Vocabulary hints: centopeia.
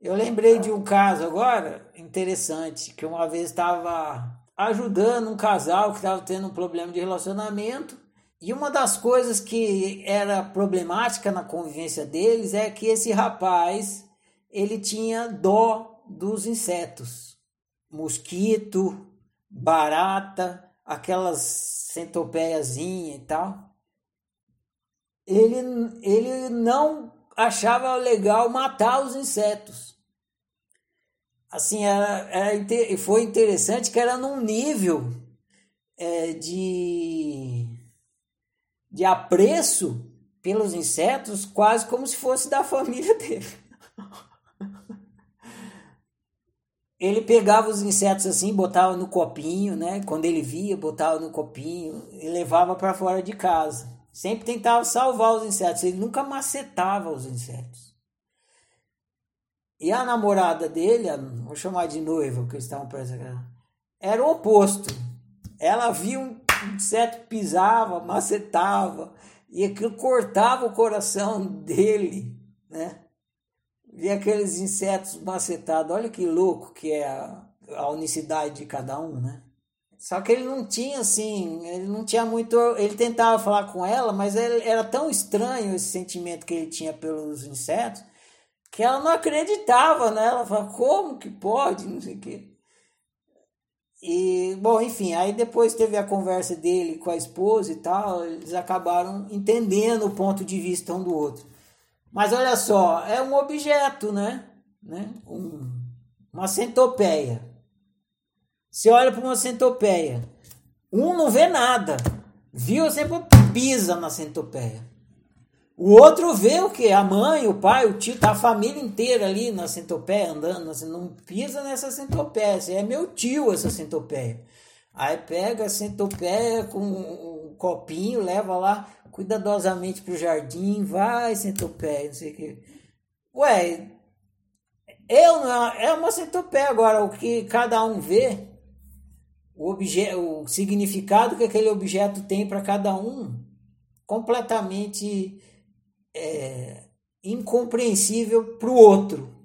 Eu lembrei de um caso agora, interessante, que uma vez estava ajudando um casal que estava tendo um problema de relacionamento, e uma das coisas que era problemática na convivência deles é que esse rapaz, ele tinha dó dos insetos. Mosquito, barata, aquelas centopeiazinhas e tal. Ele não achava legal matar os insetos. Assim, foi interessante que era num nível de apreço pelos insetos, quase como se fosse da família dele. Ele pegava os insetos assim, botava no copinho, né? Quando ele via, botava no copinho e levava para fora de casa. Sempre tentava salvar os insetos, ele nunca macetava os insetos. E a namorada dele, vou chamar de noiva, porque eles estavam presos, era o oposto. Ela via um inseto, pisava, macetava, e aquilo cortava o coração dele, né? Via aqueles insetos macetados, olha que louco que é a unicidade de cada um, né? Só que ele não tinha, assim, ele não tinha muito... Ele tentava falar com ela, mas era tão estranho esse sentimento que ele tinha pelos insetos, que ela não acreditava, né? Ela falava, como que pode, não sei o quê. E, bom, enfim, aí depois teve a conversa dele com a esposa e tal, eles acabaram entendendo o ponto de vista um do outro. Mas olha só, é um objeto, né? Uma centopeia. Você olha para uma centopeia, um não vê nada, viu? Sempre pisa na centopeia. O outro vê o quê? A mãe, o pai, o tio, tá a família inteira ali na centopeia andando. Assim, não pisa nessa centopeia, é meu tio essa centopeia. Aí pega a centopeia com um copinho, leva lá cuidadosamente para o jardim, vai centopeia, não sei o quê. Ué, é uma centopeia agora, o que cada um vê. O significado que aquele objeto tem para cada um, completamente incompreensível para o outro.